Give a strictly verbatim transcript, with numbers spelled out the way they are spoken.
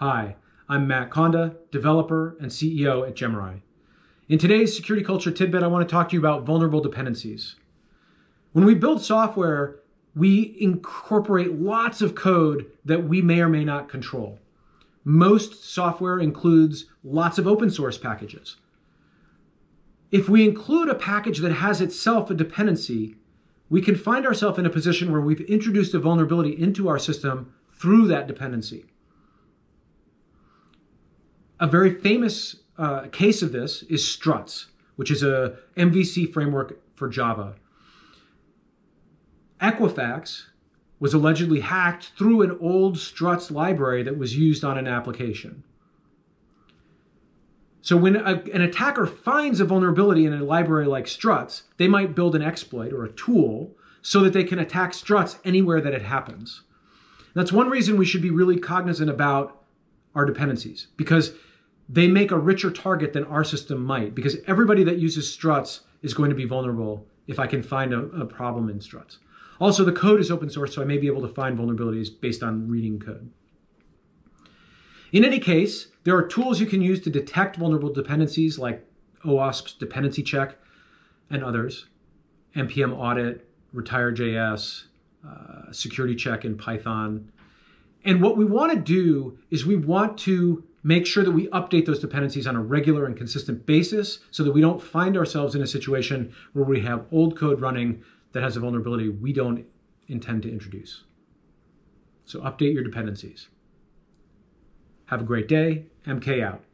Hi, I'm Matt Konda, developer and C E O at Jemurai. In today's security culture tidbit, I want to talk to you about vulnerable dependencies. When we build software, we incorporate lots of code that we may or may not control. Most software includes lots of open source packages. If we include a package that has itself a dependency, we can find ourselves in a position where we've introduced a vulnerability into our system through that dependency. A very famous uh, case of this is Struts, which is a M V C framework for Java. Equifax was allegedly hacked through an old Struts library that was used on an application. So when a, an attacker finds a vulnerability in a library like Struts, they might build an exploit or a tool so that they can attack Struts anywhere that it happens. And that's one reason we should be really cognizant about our dependencies, because they make a richer target than our system might, because everybody that uses Struts is going to be vulnerable if I can find a, a problem in Struts. Also, the code is open source, so I may be able to find vulnerabilities based on reading code. In any case, there are tools you can use to detect vulnerable dependencies like OWASP's Dependency Check and others, N P M Audit, Retire dot J S, uh, Security Check in Python. And what we want to do is we want to make sure that we update those dependencies on a regular and consistent basis so that we don't find ourselves in a situation where we have old code running that has a vulnerability we don't intend to introduce. So update your dependencies. Have a great day. M K out.